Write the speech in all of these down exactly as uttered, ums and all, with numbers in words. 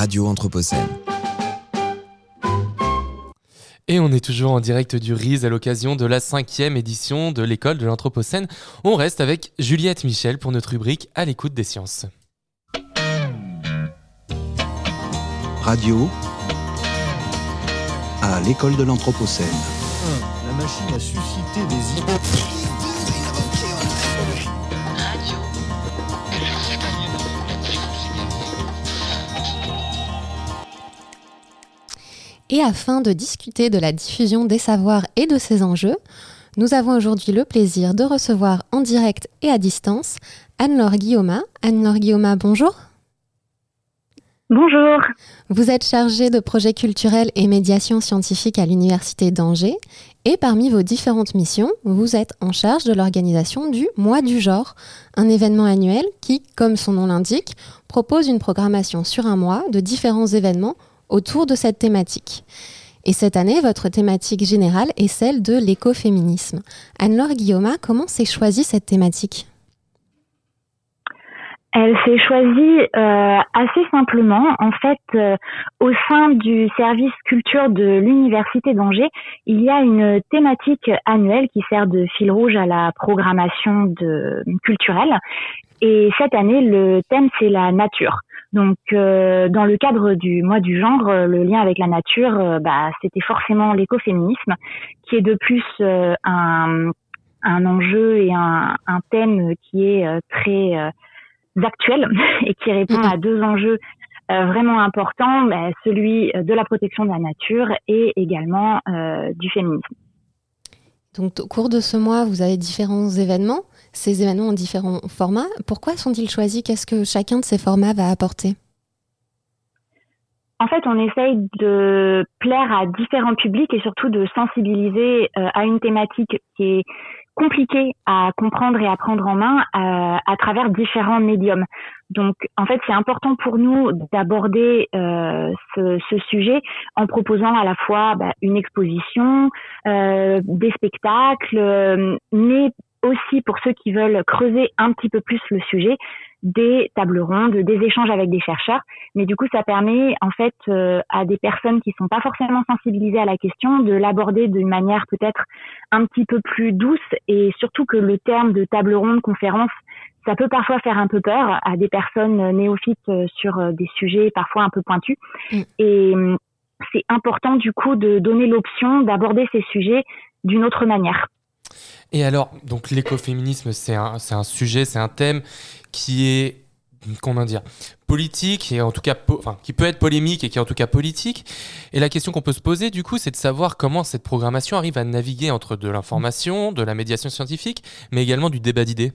Radio Anthropocène. Et on est toujours en direct du R I S à l'occasion de la cinquième édition de l'école de l'Anthropocène. On reste avec Juliette Michel pour notre rubrique À l'écoute des sciences. Radio à l'école de l'Anthropocène. La machine a suscité des idées. Radio. Et afin de discuter de la diffusion des savoirs et de ses enjeux, nous avons aujourd'hui le plaisir de recevoir en direct et à distance Anne-Laure Guillaumat. Anne-Laure Guillaumat, bonjour. Bonjour. Vous êtes chargée de projets culturels et médiation scientifique à l'Université d'Angers. Et parmi vos différentes missions, vous êtes en charge de l'organisation du Mois du genre, un événement annuel qui, comme son nom l'indique, propose une programmation sur un mois de différents événements autour de cette thématique. Et cette année, votre thématique générale est celle de l'écoféminisme. Anne-Laure Guillaumat, comment s'est choisie cette thématique ? Elle s'est choisie euh, assez simplement. En fait, euh, au sein du service culture de l'Université d'Angers, il y a une thématique annuelle qui sert de fil rouge à la programmation de, culturelle. Et cette année, le thème, c'est la nature. Donc, euh, dans le cadre du Mois du genre, le lien avec la nature, euh, bah, c'était forcément l'écoféminisme, qui est de plus euh, un, un enjeu et un, un thème qui est euh, très... Euh, actuelle et qui répond à deux enjeux euh, vraiment importants, bah, celui de la protection de la nature et également euh, du féminisme. Donc, au cours de ce mois, vous avez différents événements. Ces événements ont différents formats. Pourquoi sont-ils choisis ? Qu'est-ce que chacun de ces formats va apporter ? En fait, on essaye de plaire à différents publics et surtout de sensibiliser euh, à une thématique qui est compliqué à comprendre et à prendre en main à, à travers différents médiums. Donc, en fait, c'est important pour nous d'aborder euh, ce, ce sujet en proposant à la fois bah, une exposition, euh, des spectacles, euh, mais aussi pour ceux qui veulent creuser un petit peu plus le sujet, des tables rondes, des échanges avec des chercheurs. Mais du coup, ça permet en fait euh, à des personnes qui sont pas forcément sensibilisées à la question de l'aborder d'une manière peut-être un petit peu plus douce, et surtout que le terme de table ronde, conférence, ça peut parfois faire un peu peur à des personnes néophytes sur des sujets parfois un peu pointus. Mmh. Et c'est important du coup de donner l'option d'aborder ces sujets d'une autre manière. Et alors, donc l'écoféminisme, c'est un, c'est un sujet, c'est un thème qui est, comment dire, politique, et en tout cas, po- enfin, qui peut être polémique et qui est en tout cas politique. Et la question qu'on peut se poser, du coup, c'est de savoir comment cette programmation arrive à naviguer entre de l'information, de la médiation scientifique, mais également du débat d'idées.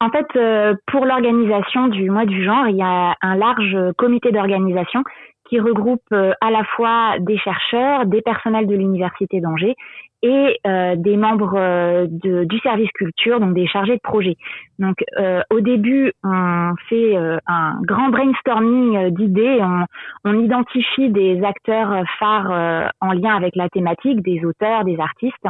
En fait, euh, pour l'organisation du Mois du genre, il y a un large comité d'organisation qui regroupe euh, à la fois des chercheurs, des personnels de l'Université d'Angers et euh, des membres euh, de, du service culture, donc des chargés de projet. Donc, euh, au début, on fait euh, un grand brainstorming euh, d'idées. On, on identifie des acteurs phares euh, en lien avec la thématique, des auteurs, des artistes.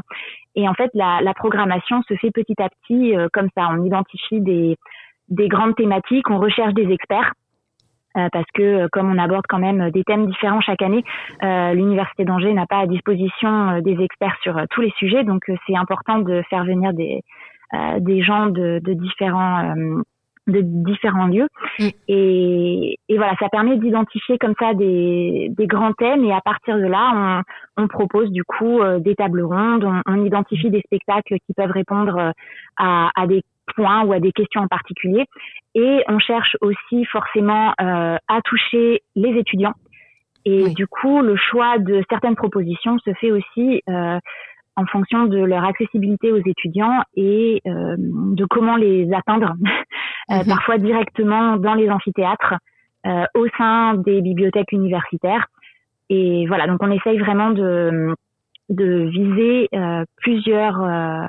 Et en fait, la, la programmation se fait petit à petit euh, comme ça. On identifie des, des grandes thématiques, on recherche des experts. Parce que comme on aborde quand même des thèmes différents chaque année, euh, l'Université d'Angers n'a pas à disposition des experts sur tous les sujets. Donc c'est important de faire venir des, euh, des gens de, de, différents, euh, de différents lieux. Et, et voilà, ça permet d'identifier comme ça des, des grands thèmes. Et à partir de là, on, on propose du coup des tables rondes, on, on identifie des spectacles qui peuvent répondre à, à des points ou à des questions en particulier. Et on cherche aussi forcément euh, à toucher les étudiants. Et oui. Du coup, le choix de certaines propositions se fait aussi euh, en fonction de leur accessibilité aux étudiants et euh, de comment les atteindre, euh, mmh. parfois directement dans les amphithéâtres, euh, au sein des bibliothèques universitaires. Et voilà, donc on essaye vraiment de, de viser euh, plusieurs... Euh,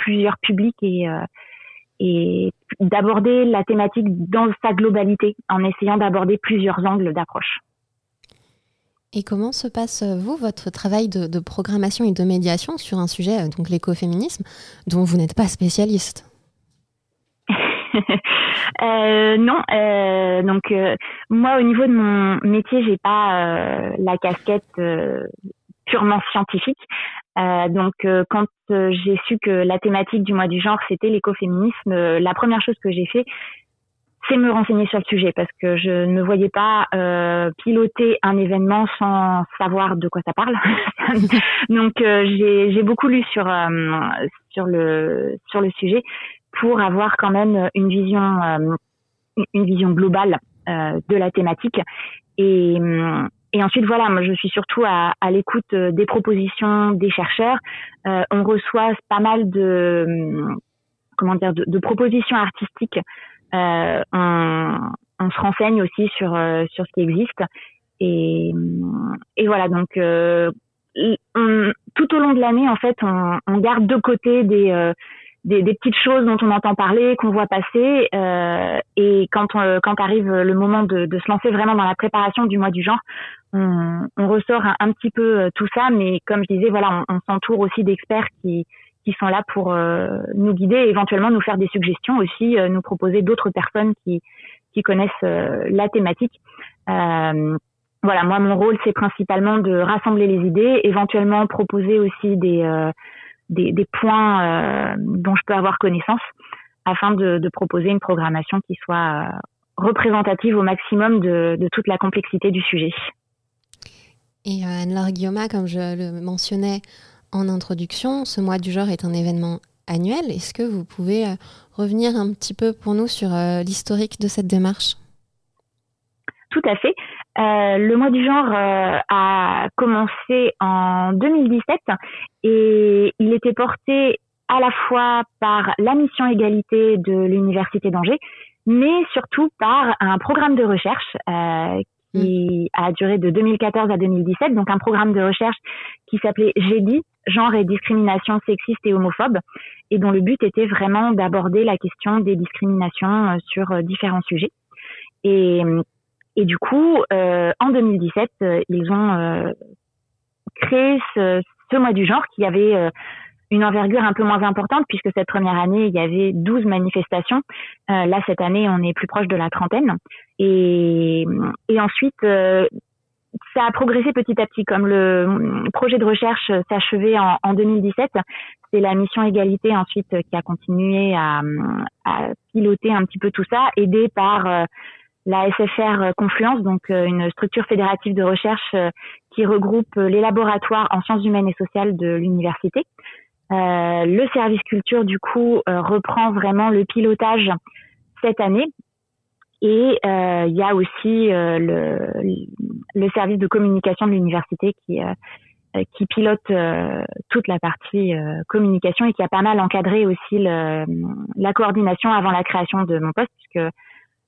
plusieurs publics et, euh, et d'aborder la thématique dans sa globalité en essayant d'aborder plusieurs angles d'approche. Et comment se passe, vous, votre travail de, de programmation et de médiation sur un sujet, donc l'écoféminisme, dont vous n'êtes pas spécialiste ? euh, non, euh, donc euh, moi au niveau de mon métier, j'ai pas euh, la casquette euh, purement scientifique. Euh, donc euh, quand euh, j'ai su que la thématique du mois du genre c'était l'écoféminisme, euh, la première chose que j'ai fait, c'est me renseigner sur le sujet, parce que je ne voyais pas euh, piloter un événement sans savoir de quoi ça parle. Donc euh, j'ai, j'ai beaucoup lu sur euh, sur le sur le sujet pour avoir quand même une vision euh, une vision globale euh, de la thématique. Et et ensuite voilà, moi je suis surtout à, à l'écoute des propositions des chercheurs. Euh, on reçoit pas mal de comment dire de, de propositions artistiques. Euh, on, on se renseigne aussi sur euh, sur ce qui existe et et voilà donc euh, on, tout au long de l'année en fait on, on garde de côté des, euh, des des petites choses dont on entend parler, qu'on voit passer euh, et quand on, quand arrive le moment de, de se lancer vraiment dans la préparation du mois du genre, on, on ressort un, un petit peu tout ça, mais comme je disais voilà on, on s'entoure aussi d'experts qui qui sont là pour euh, nous guider et éventuellement nous faire des suggestions aussi, euh, nous proposer d'autres personnes qui, qui connaissent euh, la thématique. Euh, voilà, moi, mon rôle, c'est principalement de rassembler les idées, éventuellement proposer aussi des, euh, des, des points euh, dont je peux avoir connaissance afin de, de proposer une programmation qui soit euh, représentative au maximum de, de toute la complexité du sujet. Et euh, Anne-Laure Guillaumat, comme je le mentionnais, en introduction, ce mois du genre est un événement annuel. Est-ce que vous pouvez euh, revenir un petit peu pour nous sur euh, l'historique de cette démarche ? Tout à fait. Euh, le mois du genre euh, a commencé en deux mille dix-sept et il était porté à la fois par la mission égalité de l'Université d'Angers, mais surtout par un programme de recherche euh, qui a duré de deux mille quatorze à deux mille dix-sept, donc un programme de recherche qui s'appelait G E D I, genre et discrimination sexiste et homophobe, et dont le but était vraiment d'aborder la question des discriminations sur différents sujets. Et, et du coup, euh, en deux mille dix-sept, ils ont euh, créé ce, ce mois du genre qui avait euh, une envergure un peu moins importante, puisque cette première année, il y avait douze manifestations. Euh, là, cette année, on est plus proche de la trentaine. Et, et ensuite, euh, ça a progressé petit à petit. Comme le projet de recherche s'achevait en, en deux mille dix-sept, c'est la mission égalité ensuite qui a continué à, à piloter un petit peu tout ça, aidée par euh, la S F R Confluence, donc euh, une structure fédérative de recherche euh, qui regroupe les laboratoires en sciences humaines et sociales de l'université. Euh, le service culture, du coup, euh, reprend vraiment le pilotage cette année. Et il euh, y a aussi euh, le, le service de communication de l'université qui, euh, qui pilote euh, toute la partie euh, communication et qui a pas mal encadré aussi le, la coordination avant la création de mon poste, puisque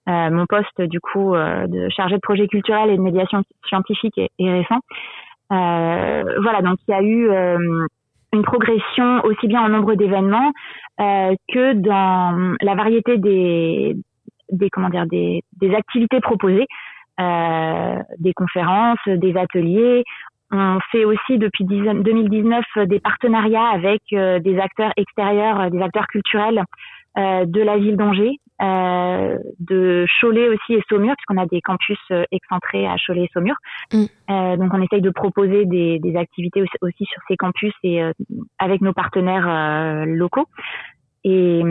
euh, mon poste, du coup, euh, de chargé de projet culturel et de médiation scientifique est, est récent. Euh, voilà, donc il y a eu... Euh, une progression aussi bien en nombre d'événements euh, que dans la variété des des comment dire des des activités proposées, euh, des conférences, des ateliers. On fait aussi depuis deux mille dix-neuf des partenariats avec euh, des acteurs extérieurs, des acteurs culturels euh, de la ville d'Angers, euh, de Cholet aussi et Saumur, puisqu'on a des campus excentrés à Cholet et Saumur. Mm. Euh, donc on essaye de proposer des, des activités aussi, aussi sur ces campus et euh, avec nos partenaires euh, locaux. Et,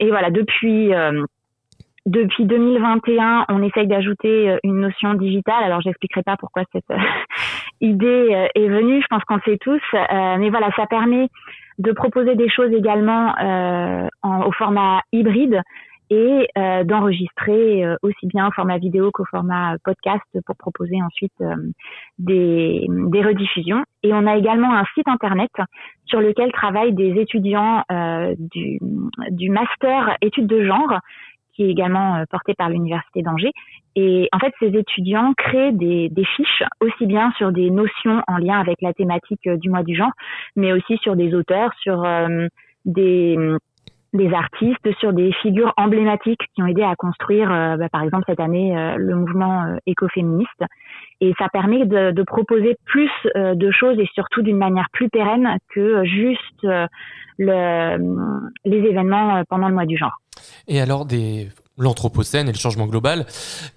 et voilà, depuis euh, depuis deux mille vingt et un, on essaye d'ajouter une notion digitale. Alors j'expliquerai pas pourquoi cette euh, idée est venue, je pense qu'on le sait tous, euh, mais voilà, ça permet de proposer des choses également euh, en, au format hybride et euh, d'enregistrer euh, aussi bien au format vidéo qu'au format podcast pour proposer ensuite euh, des, des rediffusions. Et on a également un site internet sur lequel travaillent des étudiants euh, du, du master études de genre, qui est également euh, porté par l'Université d'Angers. Et en fait, ces étudiants créent des, des fiches, aussi bien sur des notions en lien avec la thématique euh, du mois du genre, mais aussi sur des auteurs, sur euh, des, des artistes, sur des figures emblématiques qui ont aidé à construire, euh, bah, par exemple cette année, euh, le mouvement euh, écoféministe. Et ça permet de, de proposer plus euh, de choses et surtout d'une manière plus pérenne que juste euh, le, les événements pendant le mois du genre. Et alors, des... l'Anthropocène et le changement global,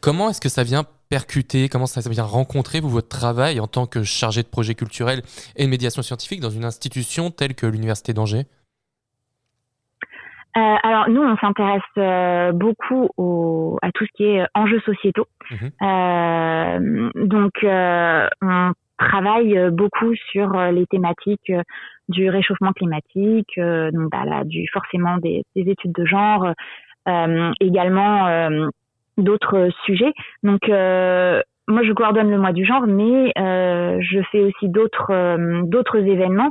comment est-ce que ça vient percuter, comment ça vient rencontrer vous, votre travail en tant que chargé de projet culturel et de médiation scientifique dans une institution telle que l'Université d'Angers ? Euh, alors nous, on s'intéresse euh, beaucoup au, à tout ce qui est euh, enjeux sociétaux. Mmh. Euh, donc, euh, on travaille beaucoup sur euh, les thématiques euh, du réchauffement climatique, euh, donc bah, là, du forcément des, des études de genre, euh, également euh, d'autres euh, sujets. Donc, euh, moi, je coordonne le Mois du genre, mais euh, je fais aussi d'autres euh, d'autres événements.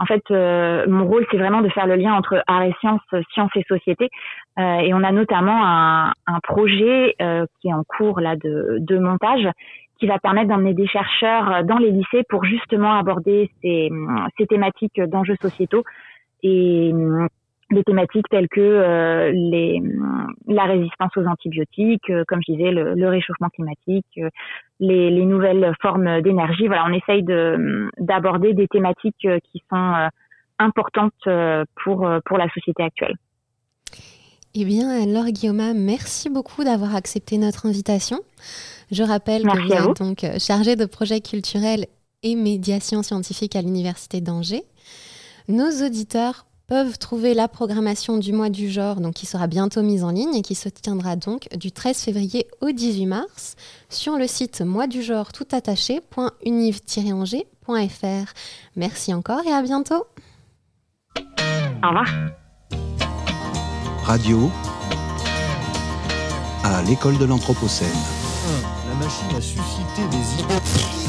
En fait, euh, mon rôle, c'est vraiment de faire le lien entre art et science, science et société. Euh, et on a notamment un, un projet euh, qui est en cours là de, de montage, qui va permettre d'emmener des chercheurs dans les lycées pour justement aborder ces, ces thématiques d'enjeux sociétaux et des thématiques telles que euh, les, la résistance aux antibiotiques, euh, comme je disais, le, le réchauffement climatique, euh, les, les nouvelles formes d'énergie. Voilà, on essaye de, d'aborder des thématiques euh, qui sont euh, importantes euh, pour, euh, pour la société actuelle. Eh bien, Anne-Laure Guillaumat, merci beaucoup d'avoir accepté notre invitation. Je rappelle merci que vous, vous êtes donc chargée de projets culturels et médiation scientifique à l'Université d'Angers. Nos auditeurs peuvent trouver la programmation du Mois du genre, donc qui sera bientôt mise en ligne et qui se tiendra donc du treize février au dix-huit mars sur le site mois du genre tout attaché point univ tiret angers point f r. Merci encore et à bientôt. Au revoir. Radio à l'école de l'Anthropocène. La machine a suscité des idées.